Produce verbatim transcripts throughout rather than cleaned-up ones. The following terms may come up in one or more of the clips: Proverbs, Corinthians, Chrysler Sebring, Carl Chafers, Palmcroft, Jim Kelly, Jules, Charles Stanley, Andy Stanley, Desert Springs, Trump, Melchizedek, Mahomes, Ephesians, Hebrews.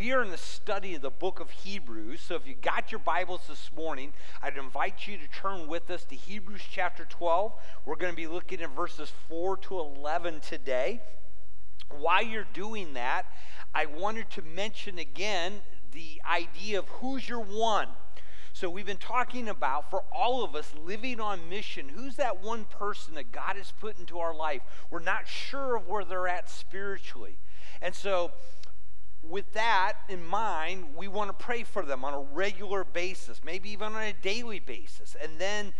We are in the study of the book of Hebrews, so if you got your Bibles this morning, I'd invite you to turn with us to Hebrews chapter twelve. We're going to be looking at verses four to eleven today. While you're doing that, I wanted to mention again the idea of who's your one. So we've been talking about, for all of us living on mission, who's that one person that God has put into our life? We're not sure of where they're at spiritually. And so with that in mind, we want to pray for them on a regular basis, maybe even on a daily basis, and then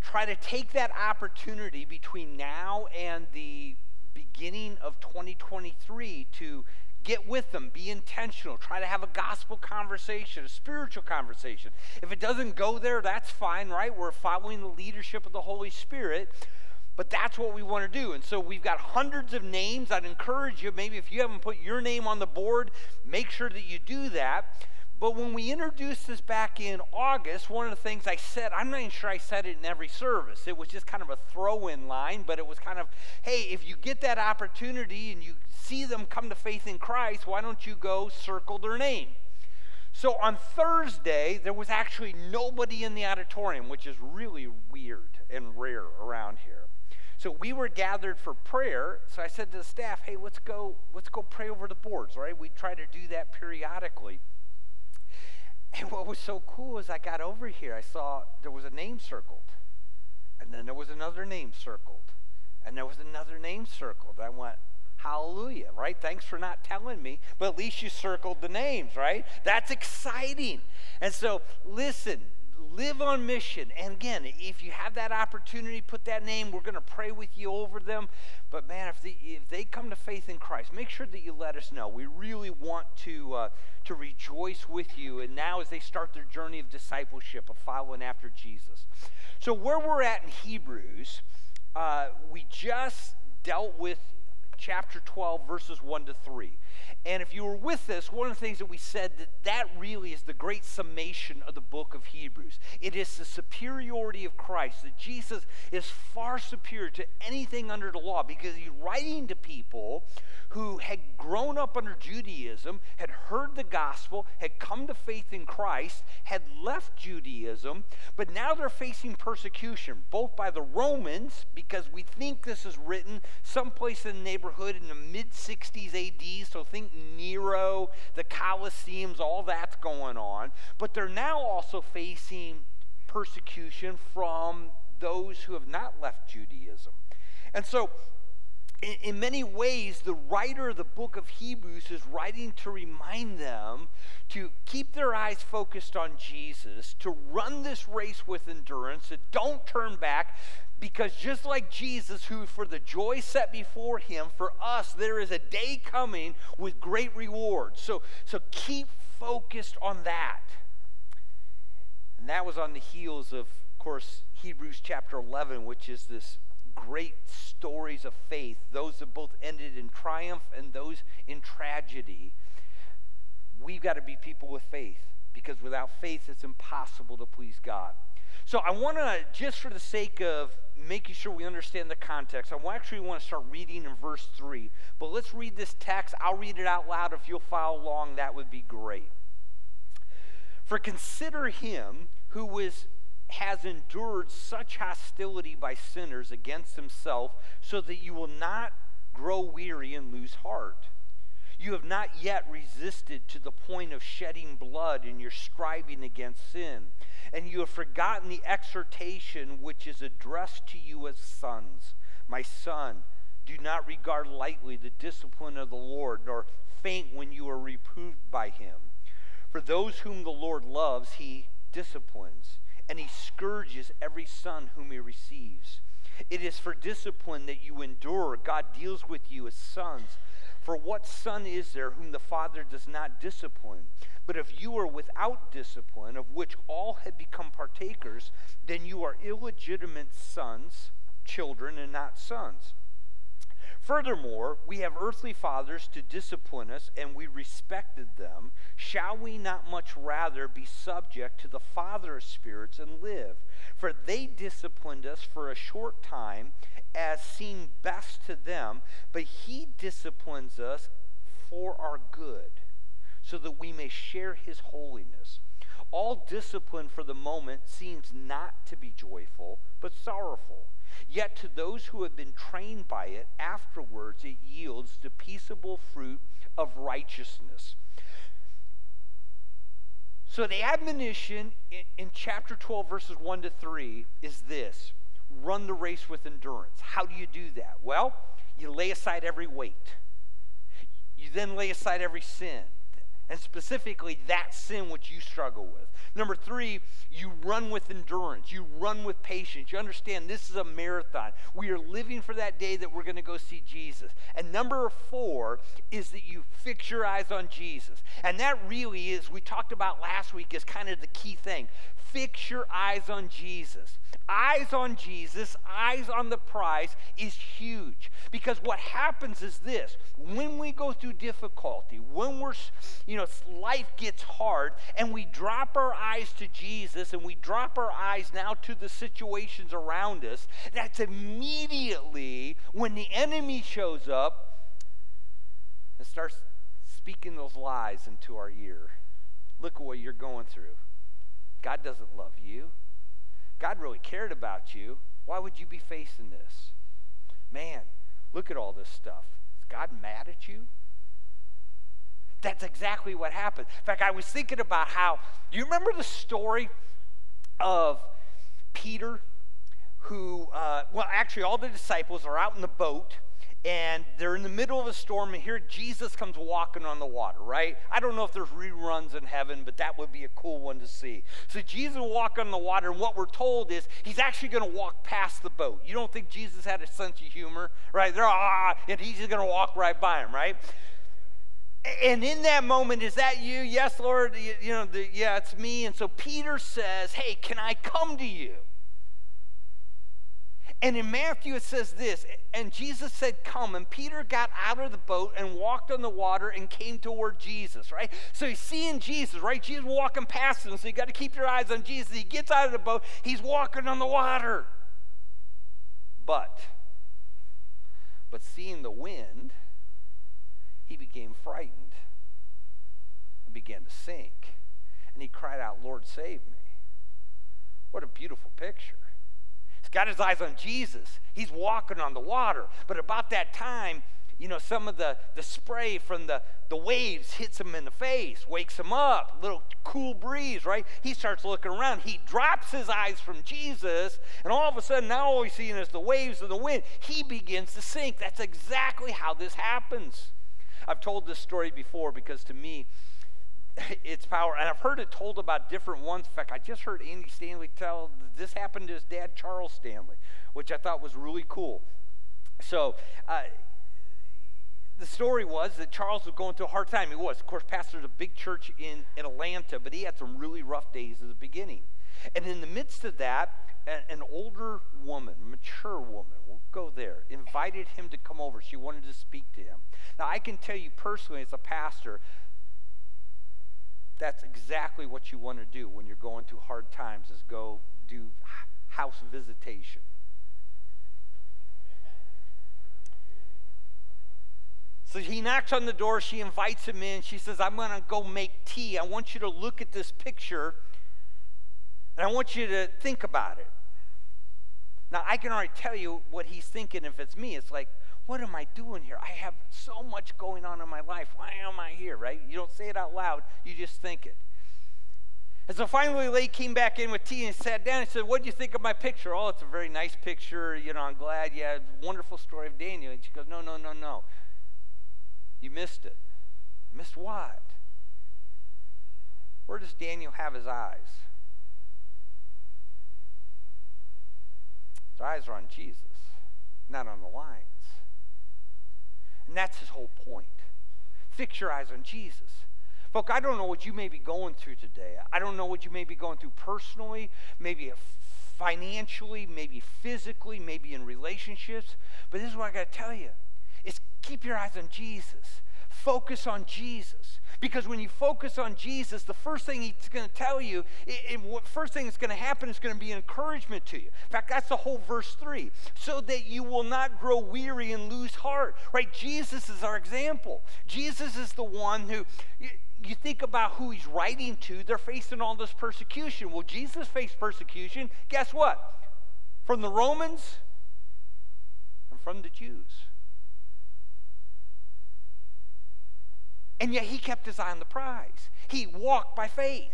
try to take that opportunity between now and the beginning of twenty twenty-three to get with them, be intentional, try to have a gospel conversation, a spiritual conversation. If it doesn't go there, that's fine, right? We're following the leadership of the Holy Spirit, but that's what we want to do. And so we've got hundreds of names. I'd encourage you, maybe if you haven't put your name on the board, make sure that you do that. But when we introduced this back in August, one of the things I said, I'm not even sure I said it in every service. It was just kind of a throw-in line, but it was kind of, hey, if you get that opportunity and you see them come to faith in Christ, why don't you go circle their name? So on Thursday, there was actually nobody in the auditorium, which is really weird and rare around here. So we were gathered for prayer. So I said to the staff, hey, let's go, let's go pray over the boards, right? We try to do that periodically. And what was so cool is I got over here, I saw there was a name circled, and then there was another name circled, and there was another name circled. I went, hallelujah, right? Thanks for not telling me, but at least you circled the names, right? That's exciting. And so, listen, live on mission. And again, if you have that opportunity, put that name. We're going to pray with you over them. But man, if they, if they come to faith in Christ, make sure that you let us know. We really want to uh, to rejoice with you. And now as they start their journey of discipleship, of following after Jesus. So where we're at in Hebrews, uh, we just dealt with chapter twelve, verses one to three. And if you were with us, one of the things that we said, that that really is the great summation of the book of Hebrews. It is the superiority of Christ, that Jesus is far superior to anything under the law, because he's writing to people who had grown up under Judaism, had heard the gospel, had come to faith in Christ, had left Judaism, but now they're facing persecution, both by the Romans, because we think this is written someplace in the neighborhood in the mid sixties A D, so think Nero, the Colosseums, all that's going on. But they're now also facing persecution from those who have not left Judaism. And so in, in many ways, the writer of the book of Hebrews is writing to remind them to keep their eyes focused on Jesus, to run this race with endurance, to don't turn back. Because just like Jesus, who for the joy set before him, for us, there is a day coming with great reward. So, so keep focused on that. And that was on the heels of, of course, Hebrews chapter eleven, which is this great stories of faith, those that both ended in triumph and those in tragedy. We've got to be people with faith, because without faith, it's impossible to please God. So I want to, just for the sake of making sure we understand the context, I actually want to start reading in verse three. But let's read this text. I'll read it out loud. If you'll follow along, that would be great. For consider him who was, has endured such hostility by sinners against himself, so that you will not grow weary and lose heart. You have not yet resisted to the point of shedding blood in your striving against sin, and you have forgotten the exhortation which is addressed to you as sons. My son, do not regard lightly the discipline of the Lord, nor faint when you are reproved by him. For those whom the Lord loves, he disciplines, and he scourges every son whom he receives. It is for discipline that you endure. God deals with you as sons. For what son is there whom the Father does not discipline? But if you are without discipline, of which all have become partakers, then you are illegitimate sons, children, and not sons. Furthermore, we have earthly fathers to discipline us, and we respected them. Shall we not much rather be subject to the Father of spirits and live? For they disciplined us for a short time, as seemed best to them, but he disciplines us for our good, so that we may share his holiness. All discipline for the moment seems not to be joyful, but sorrowful. Yet to those who have been trained by it, afterwards it yields the peaceable fruit of righteousness. So the admonition in chapter twelve, verses one to three is this: run the race with endurance. How do you do that? Well, you lay aside every weight. You then lay aside every sin, and specifically that sin which you struggle with. Number three, you run with endurance. You run with patience. You understand this is a marathon. We are living for that day that we're going to go see Jesus. And number four is that you fix your eyes on Jesus. And that really is, we talked about last week, is kind of the key thing. Fix your eyes on Jesus. Eyes on Jesus, eyes on the prize is huge. Because what happens is this: when we go through difficulty, when we're, you know, life gets hard, and we drop our eyes to Jesus, and we drop our eyes now to the situations around us, that's immediately when the enemy shows up and starts speaking those lies into our ear. Look at what you're going through. God doesn't love you. God really cared about you. Why would you be facing this? Man, look at all this stuff. Is God mad at you? That's exactly what happened. In fact, I was thinking about how, you remember the story of Peter who, uh, well, actually all the disciples are out in the boat, and they're in the middle of a storm, and here Jesus comes walking on the water, right? I don't know if there's reruns in heaven, but that would be a cool one to see. So Jesus walked on the water, and what we're told is he's actually going to walk past the boat. You don't think Jesus had a sense of humor, right? They're, ah, and he's just going to walk right by him, right? And in that moment, is that you? Yes, Lord, you, you know, the, yeah, it's me. And so Peter says, hey, can I come to you? And in Matthew, it says this, and Jesus said, come. And Peter got out of the boat and walked on the water and came toward Jesus, right? So he's seeing Jesus, right? Jesus walking past him, so you got to keep your eyes on Jesus. He gets out of the boat. He's walking on the water. But, but seeing the wind, he became frightened and began to sink. And he cried out, Lord, save me. What a beautiful picture. He's got his eyes on Jesus. He's walking on the water. But about that time, you know, some of the, the spray from the, the waves hits him in the face, wakes him up, little cool breeze, right? He starts looking around. He drops his eyes from Jesus, and all of a sudden, now all he's seeing is the waves and the wind. He begins to sink. That's exactly how this happens. I've told this story before because to me, it's power. And I've heard it told about different ones. In fact, I just heard Andy Stanley tell this happened to his dad, Charles Stanley, which I thought was really cool. So uh, the story was that Charles was going through a hard time. He was, of course, pastored a big church in, in Atlanta, but he had some really rough days at the beginning. And in the midst of that, an older woman, mature woman, we'll go there, invited him to come over. She wanted to speak to him. Now, I can tell you personally as a pastor, that's exactly what you want to do when you're going through hard times, is go do house visitation. So he knocks on the door. She invites him in. She says, I'm going to go make tea. I want you to look at this picture, and I want you to think about it. Now, I can already tell you what he's thinking if it's me. It's like, what am I doing here? I have so much going on in my life. Why am I here, right? You don't say it out loud. You just think it. And so finally, Lay came back in with tea and sat down and said, what do you think of my picture? Oh, it's a very nice picture. You know, I'm glad. Yeah, wonderful story of Daniel. And she goes, no, no, no, no. You missed it. Missed what? Where does Daniel have his eyes? His eyes are on Jesus, not on the lions. And that's his whole point. Fix your eyes on Jesus. Folks, I don't know what you may be going through today. I don't know what you may be going through personally, maybe financially, maybe physically, maybe in relationships. But this is what I got to tell you, is keep your eyes on Jesus. Focus on Jesus. Because when you focus on Jesus, the first thing he's going to tell you, it, it, first thing that's going to happen is going to be encouragement to you. In fact, that's the whole verse three. So that you will not grow weary and lose heart. Right? Jesus is our example. Jesus is the one who, you think about who he's writing to, they're facing all this persecution. Well, Jesus faced persecution, guess what? From the Romans and from the Jews. And yet he kept his eye on the prize. He walked by faith.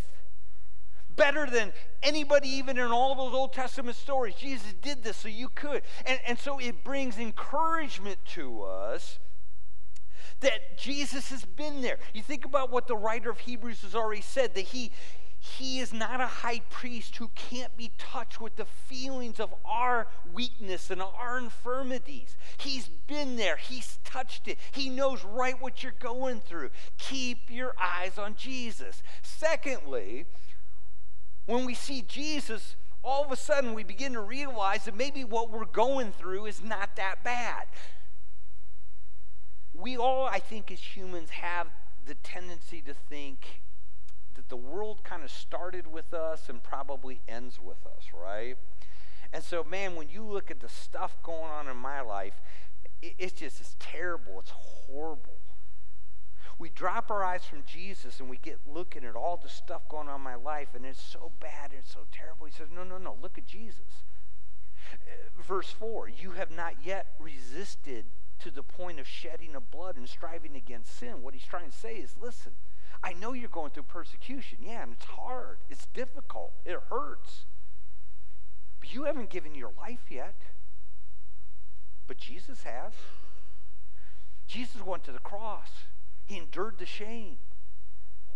Better than anybody, even in all of those Old Testament stories. Jesus did this so you could. And, and so it brings encouragement to us that Jesus has been there. You think about what the writer of Hebrews has already said, that he, he is not a high priest who can't be touched with the feelings of our weakness and our infirmities. He's been there. He's touched it. He knows right what you're going through. Keep your eyes on Jesus. Secondly, when we see Jesus, all of a sudden we begin to realize that maybe what we're going through is not that bad. We all, I think, as humans have the tendency to think that the world kind of started with us and probably ends with us, right? And so, man, when you look at the stuff going on in my life, it's just, it's terrible. It's horrible. We drop our eyes from Jesus and we get looking at all the stuff going on in my life, and it's so bad and it's so terrible. He says, no, no, no, look at Jesus. Verse four, you have not yet resisted to the point of shedding of blood and striving against sin. What he's trying to say is, listen, I know you're going through persecution. Yeah, and it's hard. It's difficult. It hurts. But you haven't given your life yet. But Jesus has. Jesus went to the cross. He endured the shame.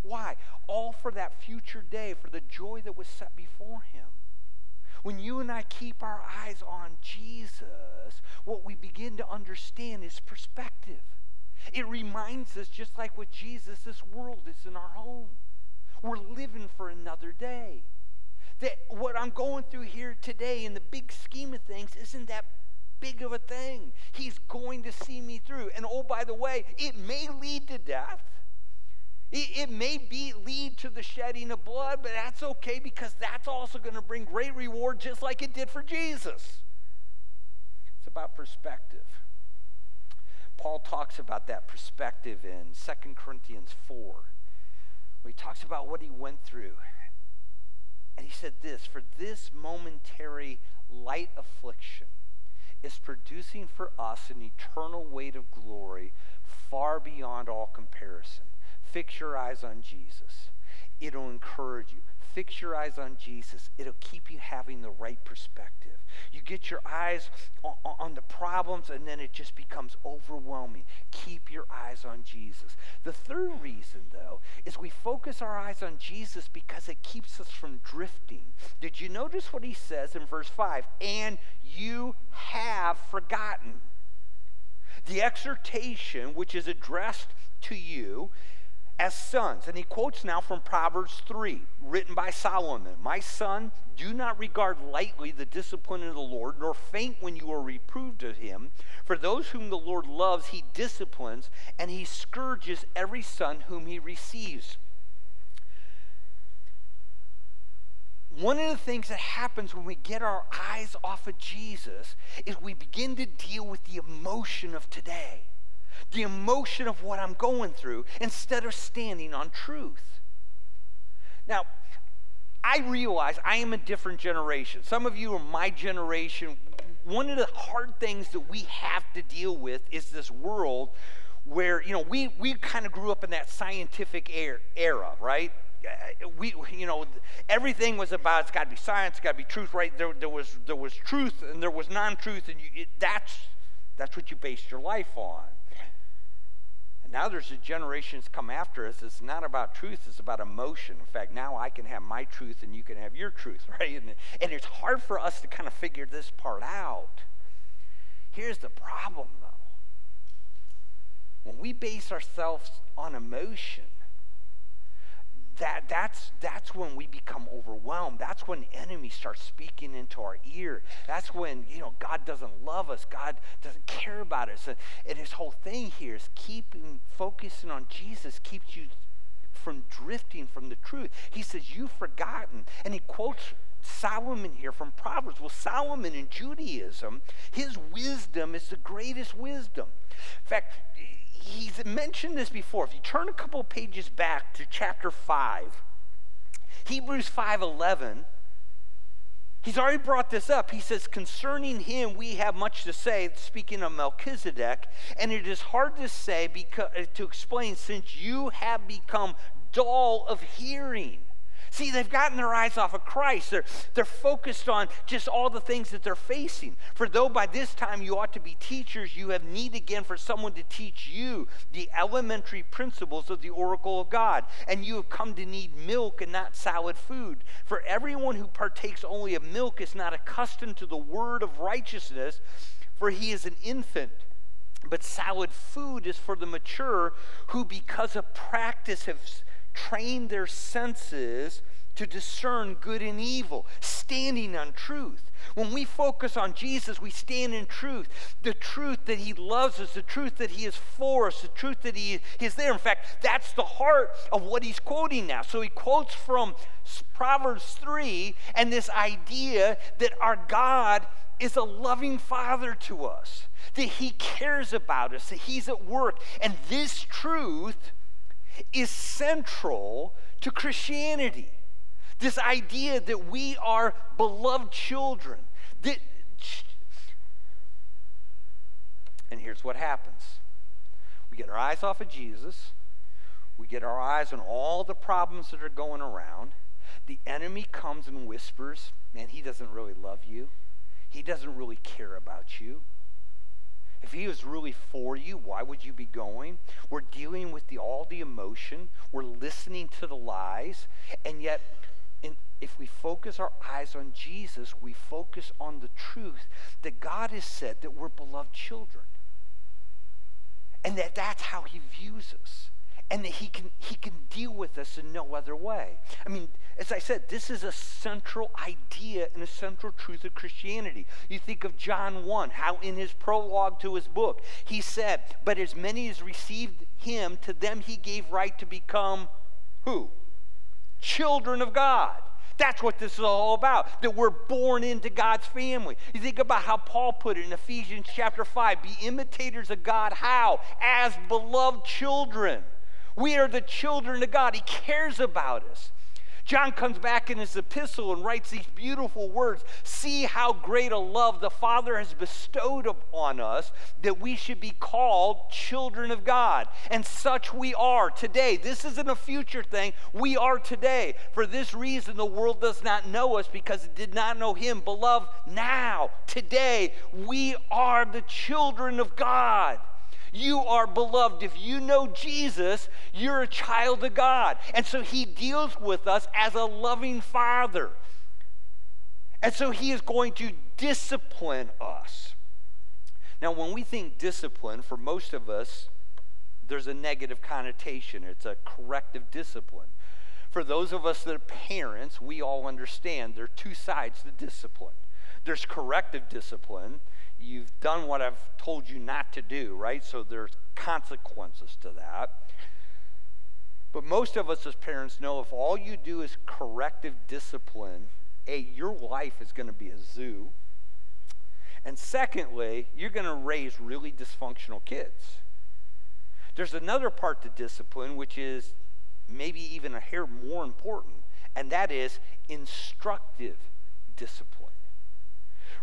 Why? All for that future day, for the joy that was set before him. When you and I keep our eyes on Jesus, what we begin to understand is perspective. It reminds us, just like with Jesus, this world is in our home. We're living for another day. That what I'm going through here today in the big scheme of things isn't that big of a thing. He's going to see me through. And oh, by the way, it may lead to death. It, it may be lead to the shedding of blood, but that's okay, because that's also going to bring great reward, just like it did for Jesus. It's about perspective. Paul talks about that perspective in Second Corinthians four, where he talks about what he went through. And he said this, for this momentary light affliction is producing for us an eternal weight of glory far beyond all comparison. Fix your eyes on Jesus. It'll encourage you. Fix your eyes on Jesus. It'll keep you having the right perspective. You get your eyes on, on the problems, and then it just becomes overwhelming. Keep your eyes on Jesus. The third reason, though, is we focus our eyes on Jesus because it keeps us from drifting. Did you notice what he says in verse five? And you have forgotten. The exhortation which is addressed to you as sons. And he quotes now from Proverbs three, written by Solomon. My son, do not regard lightly the discipline of the Lord, nor faint when you are reproved of him. For those whom the Lord loves, he disciplines, and he scourges every son whom he receives. One of the things that happens when we get our eyes off of Jesus is we begin to deal with the emotion of today. The emotion of what I'm going through, instead of standing on truth. Now, I realize I am a different generation. Some of you are my generation. One of the hard things that we have to deal with is this world where, you know, we, we kind of grew up in that scientific era, right? We, you know, everything was about it's got to be science, it's got to be truth, right? There, there was there was truth and there was non-truth, and you, it, that's that's what you based your life on. Now there's a generation that's come after us. It's not about truth. It's about emotion. In fact, now I can have my truth and you can have your truth, right? And, and it's hard for us to kind of figure this part out. Here's the problem, though. When we base ourselves on emotion, that that's that's when we become overwhelmed. That's when the enemy starts speaking into our ear. That's when, you know, God doesn't love us. God doesn't care about us. And, and his whole thing here is keeping focusing on Jesus keeps you from drifting from the truth. He says, you've forgotten. And he quotes Solomon here from Proverbs. Well, Solomon in Judaism, his wisdom is the greatest wisdom. In fact, he's mentioned this before. If you turn a couple pages back to chapter five, Hebrews five eleven, he's already brought this up. He says, concerning him we have much to say, speaking of Melchizedek, and it is hard to say, because, to explain, since you have become dull of hearing. See, they've gotten their eyes off of Christ. They're, they're focused on just all the things that they're facing. For though by this time you ought to be teachers, you have need again for someone to teach you the elementary principles of the oracle of God. And you have come to need milk and not solid food. For everyone who partakes only of milk is not accustomed to the word of righteousness, for he is an infant. But solid food is for the mature, who because of practice have train their senses to discern good and evil, standing on truth. When we focus on Jesus, we stand in truth. The truth that he loves us, the truth that he is for us, the truth that he is there. In fact, that's the heart of what he's quoting now. So he quotes from Proverbs three and this idea that our God is a loving father to us, that he cares about us, that he's at work. And this truth is central to Christianity. This idea that we are beloved children. That, and here's what happens. We get our eyes off of Jesus. We get our eyes on all the problems that are going around. The enemy comes and whispers, man, he doesn't really love you. He doesn't really care about you. If he was really for you, why would you be going? We're dealing with the, all the emotion. We're listening to the lies. And yet, in, if we focus our eyes on Jesus, we focus on the truth that God has said that we're beloved children. And that that's how he views us. And that he can, he can deal with us in no other way. I mean, as I said, this is a central idea and a central truth of Christianity. You think of John one, how in his prologue to his book, he said, but as many as received him, to them he gave right to become who? Children of God. That's what this is all about, that we're born into God's family. You think about how Paul put it in Ephesians chapter five, be imitators of God, how? As beloved children. We are the children of God. He cares about us. John comes back in his epistle and writes these beautiful words. See how great a love the Father has bestowed upon us, that we should be called children of God. And such we are today. This isn't a future thing. We are today. For this reason, the world does not know us, because it did not know him. Beloved, now, today, we are the children of God. You are beloved. If you know Jesus, you're a child of God. And so he deals with us as a loving father. And so he is going to discipline us. Now, when we think discipline, for most of us, there's a negative connotation. It's a corrective discipline. For those of us that are parents, we all understand there are two sides to discipline. There's corrective discipline. You've done what I've told you not to do, right? So there's consequences to that. But most of us as parents know, if all you do is corrective discipline, A, your life is going to be a zoo. And secondly, you're going to raise really dysfunctional kids. There's another part to discipline, which is maybe even a hair more important, and that is instructive discipline.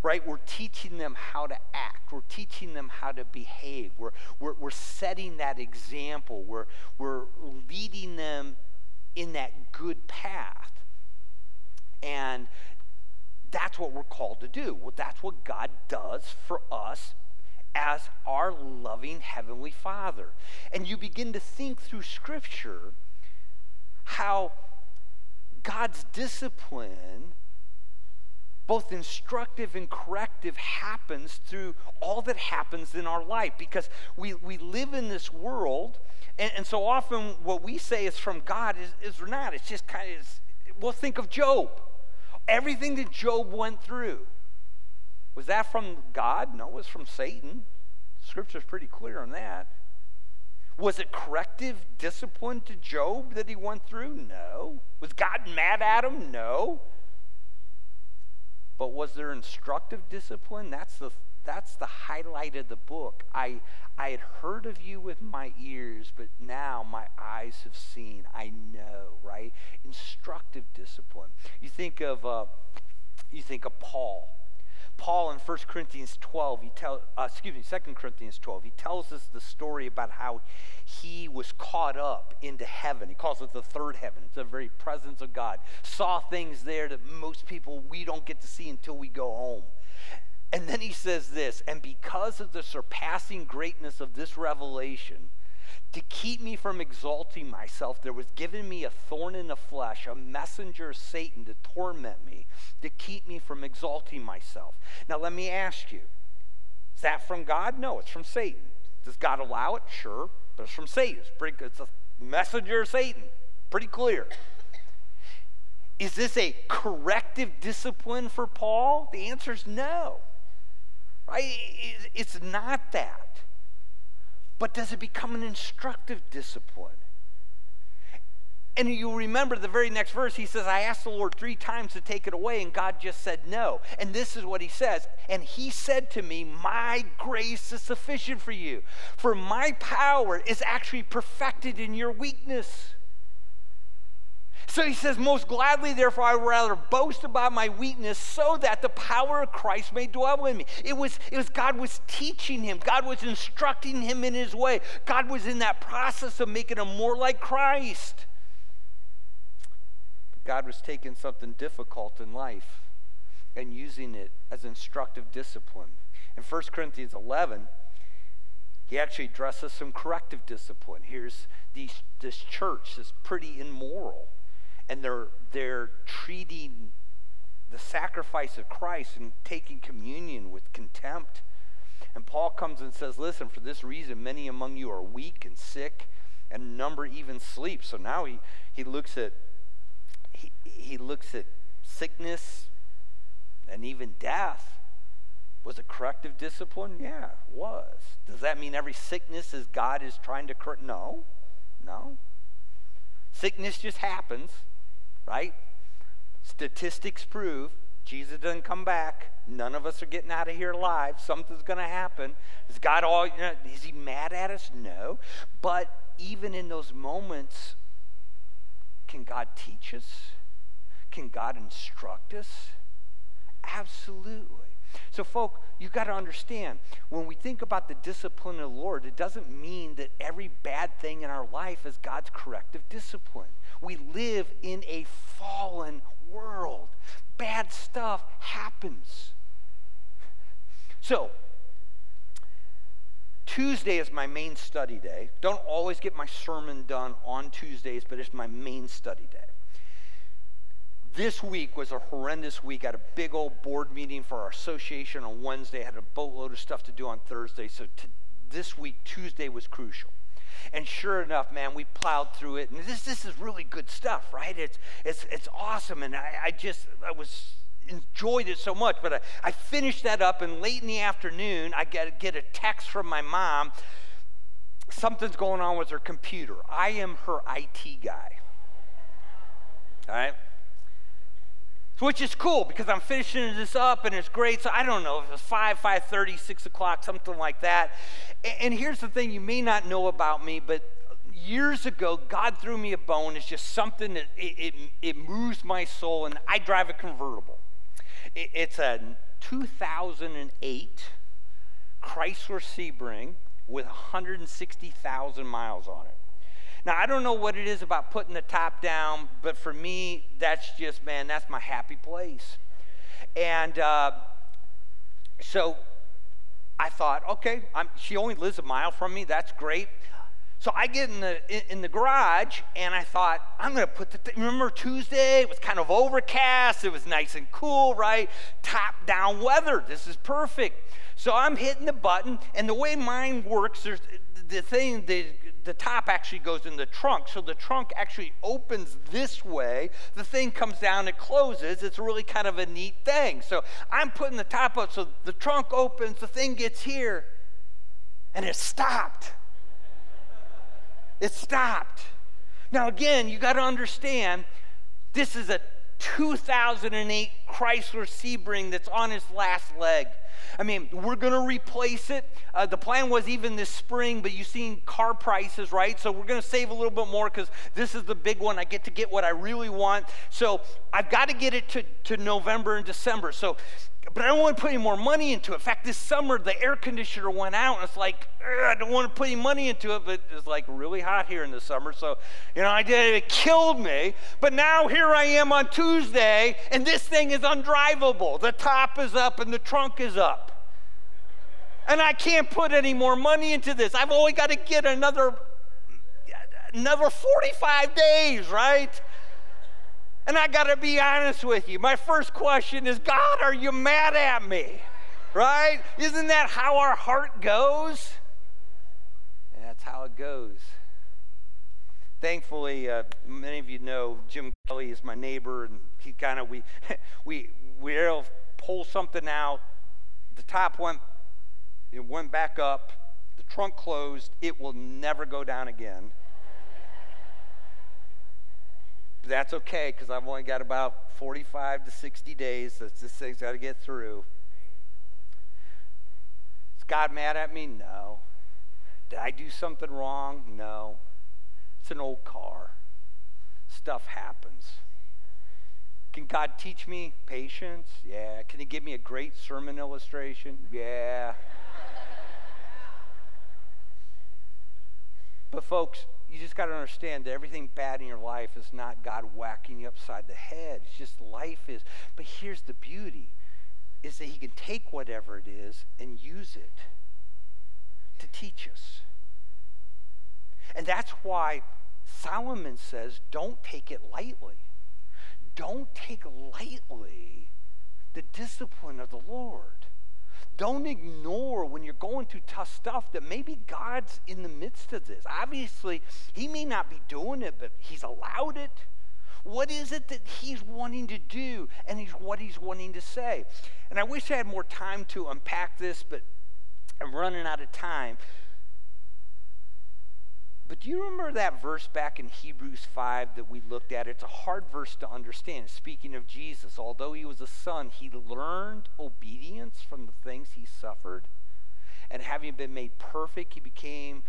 Right, we're teaching them how to act. We're teaching them how to behave. We're we're, we're setting that example. We're we're leading them in that good path, and that's what we're called to do. Well, that's what God does for us as our loving Heavenly Father. And you begin to think through Scripture how God's discipline, both instructive and corrective, happens through all that happens in our life, because we, we live in this world, and, and so often what we say is from God is, is not. It's just kind of, we'll think of Job. Everything that Job went through, was that from God? No, it was from Satan. Scripture's pretty clear on that. Was it corrective discipline to Job that he went through? No. Was God mad at him? No. But was there instructive discipline? That's the that's the highlight of the book. I, I had heard of you with my ears, but now my eyes have seen. I know, right? Instructive discipline. You think of, uh, you think of Paul. Paul in First Corinthians twelve, he tell, uh, excuse me, Second Corinthians twelve, he tells us the story about how he was caught up into heaven. He calls it the third heaven. It's the very presence of God. Saw things there that most people, we don't get to see until we go home. And then he says this, and because of the surpassing greatness of this revelation, to keep me from exalting myself, there was given me a thorn in the flesh, a messenger of Satan to torment me, to keep me from exalting myself. Now let me ask you, is that from God? No, it's from Satan. Does God allow it? Sure, but it's from Satan. It's, pretty, it's a messenger of Satan, pretty clear. Is this a corrective discipline for Paul? The answer is no. Right? It's not that. But does it become an instructive discipline? And you remember the very next verse, he says, I asked the Lord three times to take it away, and God just said no. And this is what he says, and he said to me, my grace is sufficient for you, for my power is actually perfected in your weakness. So he says, most gladly, therefore, I would rather boast about my weakness so that the power of Christ may dwell in me. It was, it was God was teaching him. God was instructing him in his way. God was in that process of making him more like Christ. But God was taking something difficult in life and using it as instructive discipline. In First Corinthians eleven, he actually addresses some corrective discipline. Here's these, this church that's pretty immoral. And they're, they're treating the sacrifice of Christ and taking communion with contempt. And Paul comes and says, listen, for this reason, many among you are weak and sick, and a number even sleep. So now he, he looks at he, he looks at sickness and even death. Was it corrective discipline? Yeah, it was. Does that mean every sickness is God is trying to correct? No, no. Sickness just happens. Right? Statistics prove Jesus doesn't come back. None of us are getting out of here alive. Something's going to happen. Is God all, you know, is he mad at us? No. But even in those moments, can God teach us? Can God instruct us? Absolutely. So, folk, you've got to understand, when we think about the discipline of the Lord, it doesn't mean that every bad thing in our life is God's corrective discipline. We live in a fallen world. Bad stuff happens. So, Tuesday is my main study day. Don't always get my sermon done on Tuesdays, but it's my main study day. This week was a horrendous week. I had a big old board meeting for our association on Wednesday. I had a boatload of stuff to do on Thursday. So t- this week, Tuesday was crucial. And sure enough, man, we plowed through it. And this this is really good stuff, right? It's it's it's awesome. And I, I just I was enjoyed it so much. But I, I finished that up, and late in the afternoon, I get, get a text from my mom. Something's going on with her computer. I am her I T guy. All right? Which is cool because I'm finishing this up and it's great. So I don't know if it was five, five thirty, six o'clock, something like that. And here's the thing you may not know about me, but years ago, God threw me a bone. It's just something that it, it, it moves my soul, and I drive a convertible. It's a two thousand eight Chrysler Sebring with one hundred sixty thousand miles on it. Now, I don't know what it is about putting the top down, but for me, that's just, man, that's my happy place. And uh, so I thought, okay, I'm, she only lives a mile from me. That's great. So I get in the in, in the garage, and I thought, I'm going to put the th- – remember Tuesday? It was kind of overcast. It was nice and cool, right? Top-down weather. This is perfect. So I'm hitting the button, and the way mine works, there's the thing – the the top actually goes in the trunk, so the trunk actually opens this way. The thing comes down, it closes. It's really kind of a neat thing. So I'm putting the top up, so the trunk opens, the thing gets here, and it stopped. It stopped. Now again, you got to understand, this is a two thousand eight Chrysler Sebring that's on its last leg. I mean, we're going to replace it. Uh, the plan was even this spring, but you've seen car prices, right? So we're going to save a little bit more because this is the big one. I get to get what I really want. So I've got to get it to, to November and December. So, but I don't want to put any more money into it. In fact, this summer, the air conditioner went out, and it's like, I don't want to put any money into it, but it's like really hot here in the summer. So, you know, I did it. It killed me. But now here I am on Tuesday, and this thing is undrivable. The top is up, and the trunk is up. And I can't put any more money into this. I've only got to get another, another forty-five days, right? And I got to be honest with you. My first question is, God, are you mad at me? Right? Isn't that how our heart goes? And that's how it goes. Thankfully, uh, many of you know Jim Kelly is my neighbor, and he kind of we we we'll pull something out. The top went. It went back up, the trunk closed, it will never go down again. But that's okay, because I've only got about forty-five to sixty days that this thing's got to get through. Is God mad at me? No. Did I do something wrong? No. It's an old car. Stuff happens. Can God teach me patience? Yeah. Can He give me a great sermon illustration? Yeah. But folks, you just got to understand that everything bad in your life is not God whacking you upside the head. It's just life is. But here's the beauty, is that He can take whatever it is and use it to teach us. And that's why Solomon says, don't take it lightly. Don't take lightly the discipline of the Lord. Don't ignore when you're going through tough stuff that maybe God's in the midst of this. Obviously, He may not be doing it, but He's allowed it. What is it that He's wanting to do, and he's, what He's wanting to say? And I wish I had more time to unpack this, but I'm running out of time. But do you remember that verse back in Hebrews five that we looked at? It's a hard verse to understand. Speaking of Jesus, although He was a son, He learned obedience from the things He suffered. And having been made perfect, He became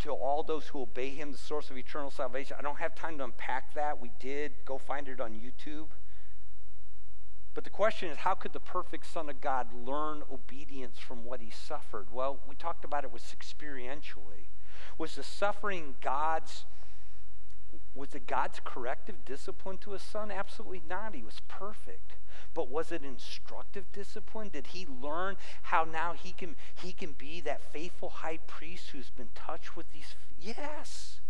to all those who obey Him the source of eternal salvation. I don't have time to unpack that. We did. Go find it on YouTube. But the question is, how could the perfect Son of God learn obedience from what He suffered? Well, we talked about it was experientially. Was the suffering God's, was it God's corrective discipline to His Son? Absolutely not. He was perfect. But was it instructive discipline? Did He learn how now he can, he can be that faithful high priest who's been touched with these? Yes.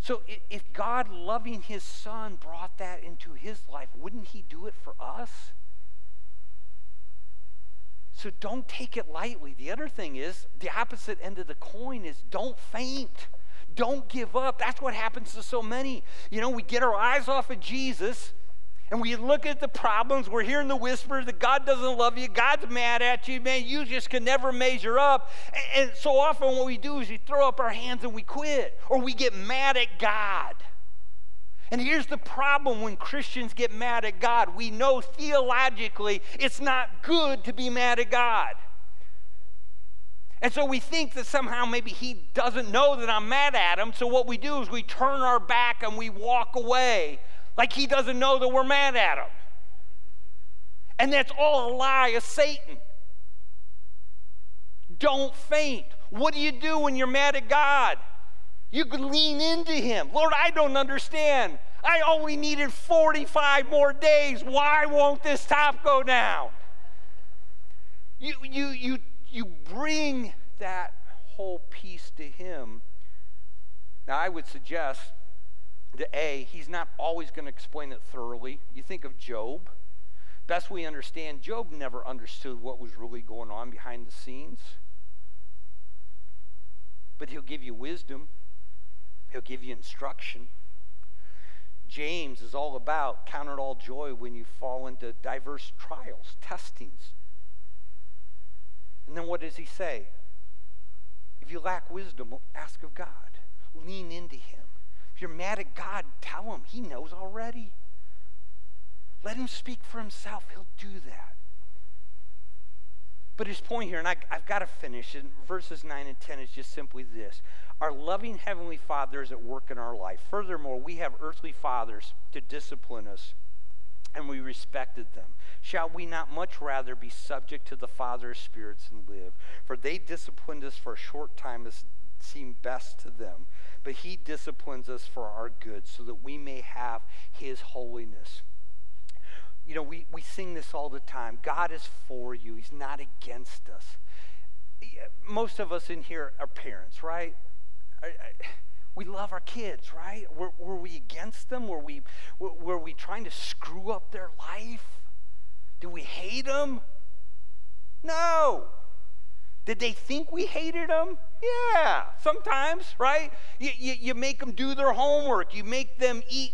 So if God loving His Son brought that into His life, wouldn't He do it for us? So don't take it lightly. The other thing is, the opposite end of the coin is don't faint. Don't give up. That's what happens to so many. You know, we get our eyes off of Jesus, and we look at the problems. We're hearing the whispers that God doesn't love you. God's mad at you. Man, you just can never measure up. And so often what we do is we throw up our hands and we quit, or we get mad at God. And here's the problem when Christians get mad at God. We know theologically it's not good to be mad at God. And so we think that somehow maybe He doesn't know that I'm mad at Him. So what we do is we turn our back and we walk away like He doesn't know that we're mad at Him. And that's all a lie of Satan. Don't faint. What do you do when you're mad at God? You could lean into Him. Lord, I don't understand. I only needed forty-five more days. Why won't this top go down? You, you, you, you bring that whole piece to Him. Now, I would suggest that A, He's not always going to explain it thoroughly. You think of Job. Best we understand, Job never understood what was really going on behind the scenes. But He'll give you wisdom. He'll give you instruction. James is all about count it all joy when you fall into diverse trials, testings. And then what does he say? If you lack wisdom, ask of God. Lean into Him. If you're mad at God, tell Him. He knows already. Let him speak for himself. He'll do that. But his point here, and I, I've got to finish, in verses nine and ten is just simply this. Our loving Heavenly Father is at work in our life. Furthermore, we have earthly fathers to discipline us, and we respected them. Shall we not much rather be subject to the Father of spirits and live? For they disciplined us for a short time as seemed best to them, but he disciplines us for our good, so that we may have his holiness. You know, we, we sing this all the time. God is for you. He's not against us. Most of us in here are parents, right? We love our kids, right? Were, were we against them? Were we, were we trying to screw up their life? Do we hate them? No. Did they think we hated them? Yeah, sometimes, right? You, you, you make them do their homework. You make them eat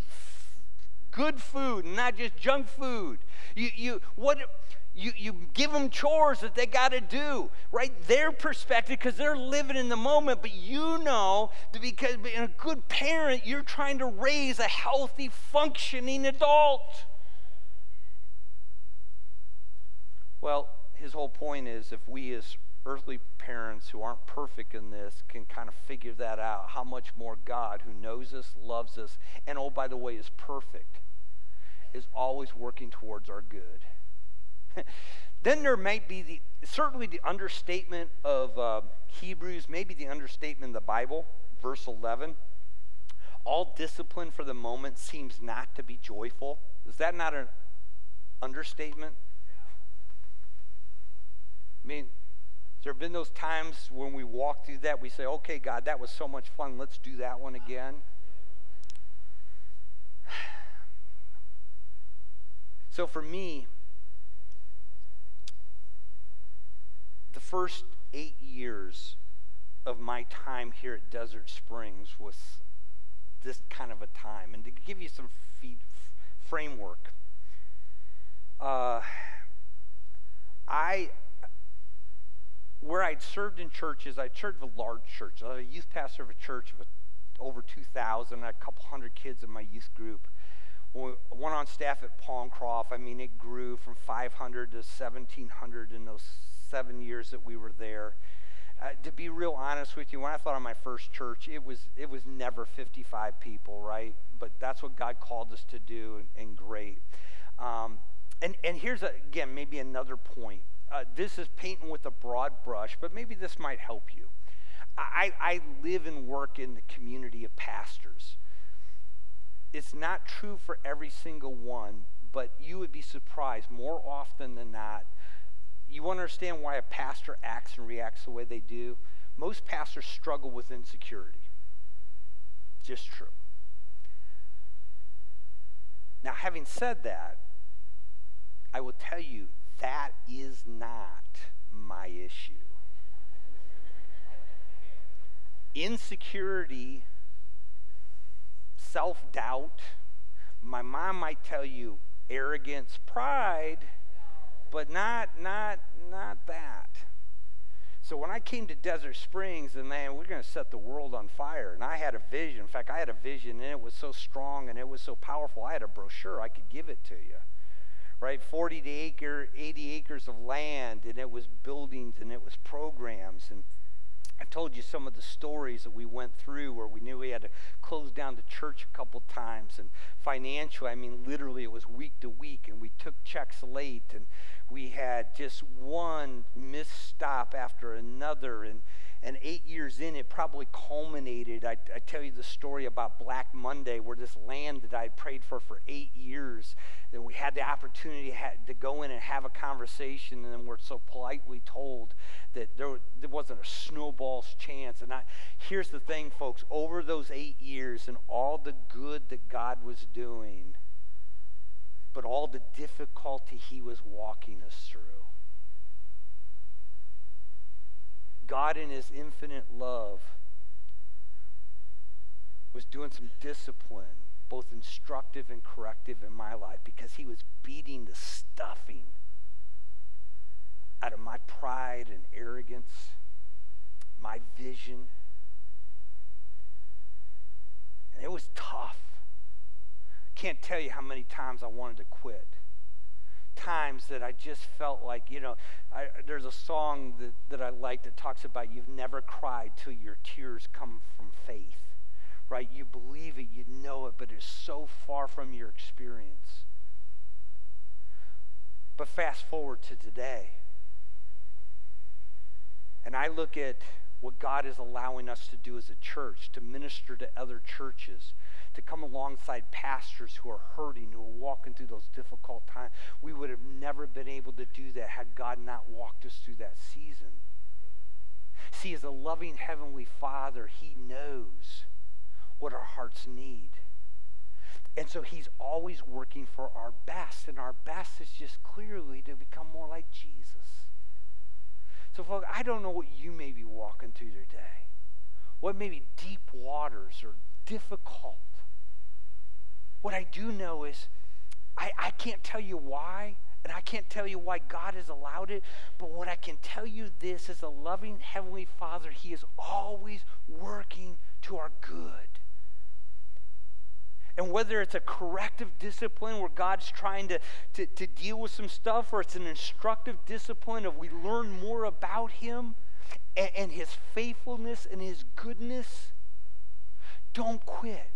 good food, not just junk food. You you what you you give them chores that they got to do, right? Their perspective, because they're living in the moment. But you know, because being a good parent, you're trying to raise a healthy, functioning adult. Well, his whole point is, if we as earthly parents who aren't perfect in this can kind of figure that out, how much more God, who knows us, loves us, and oh, by the way, is perfect, is always working towards our good. Then there might be the certainly the understatement of uh, Hebrews, maybe the understatement of the Bible, verse eleven. All discipline for the moment seems not to be joyful. Is that not an understatement? I mean, there have been those times when we walk through that, we say, okay, God, that was so much fun. Let's do that one again. So for me, the first eight years of my time here at Desert Springs was this kind of a time. And to give you some feed, framework, uh, I... where I'd served in churches, I'd served a large church. I was a youth pastor of a church of over two thousand, a couple hundred kids in my youth group. When we went on staff at Palmcroft, I mean, it grew from five hundred to seventeen hundred in those seven years that we were there. Uh, to be real honest with you, when I thought of my first church, it was it was never fifty-five people, right? But that's what God called us to do, and, and great. Um, and, and here's, a, again, maybe another point. Uh, this is painting with a broad brush, but maybe this might help you. I, I live and work in the community of pastors. It's not true for every single one, but you would be surprised more often than not. You understand why a pastor acts and reacts the way they do? Most pastors struggle with insecurity. Just true. Now, having said that, I will tell you, that is not my issue. Insecurity, self-doubt, my mom might tell you arrogance, pride, but not, not, not that. So when I came to Desert Springs, and man, we're going to set the world on fire, and I had a vision. In fact, I had a vision, and it was so strong, and it was so powerful, I had a brochure. I could give it to you. Right, forty to acre, eighty acres of land, and it was buildings, and it was programs. And I told you some of the stories that we went through where we knew we had to close down the church a couple times. And financially, I mean, literally, it was week to week, and we took checks late, and we had just one missed stop after another. And And eight years in, it probably culminated. I, I tell you the story about Black Monday, where this land that I prayed for for eight years, that we had the opportunity had to go in and have a conversation, and then we're so politely told that there, there wasn't a snowball's chance. And I, here's the thing, folks. Over those eight years and all the good that God was doing, but all the difficulty he was walking us through, God in his infinite love was doing some discipline, both instructive and corrective in my life, because he was beating the stuffing out of my pride and arrogance, my vision. And it was tough. Can't tell you how many times I wanted to quit. times that I just felt like, you know, I, there's a song that, that I like that talks about you've never cried till your tears come from faith, right? You believe it, you know it, but it's so far from your experience. But fast forward to today, and I look at what God is allowing us to do as a church, to minister to other churches, to come alongside pastors who are hurting, who are walking through those difficult times. We would have never been able to do that had God not walked us through that season. See, as a loving Heavenly Father, He knows what our hearts need. And so He's always working for our best, and our best is just clearly to become more like Jesus. So, folks, I don't know what you may be walking through today, what may be deep waters or difficult. What I do know is I, I can't tell you why, and I can't tell you why God has allowed it, but what I can tell you this is a loving Heavenly Father, He is always working to our good. And whether it's a corrective discipline where God's trying to, to, to deal with some stuff, or it's an instructive discipline of we learn more about Him and, and His faithfulness and His goodness, don't quit.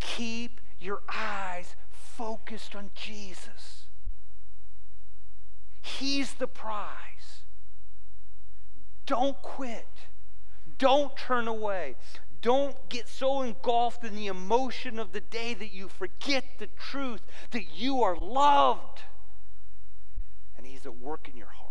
Keep your eyes focused on Jesus. He's the prize. Don't quit. Don't turn away. Don't get so engulfed in the emotion of the day that you forget the truth that you are loved and He's at work in your heart.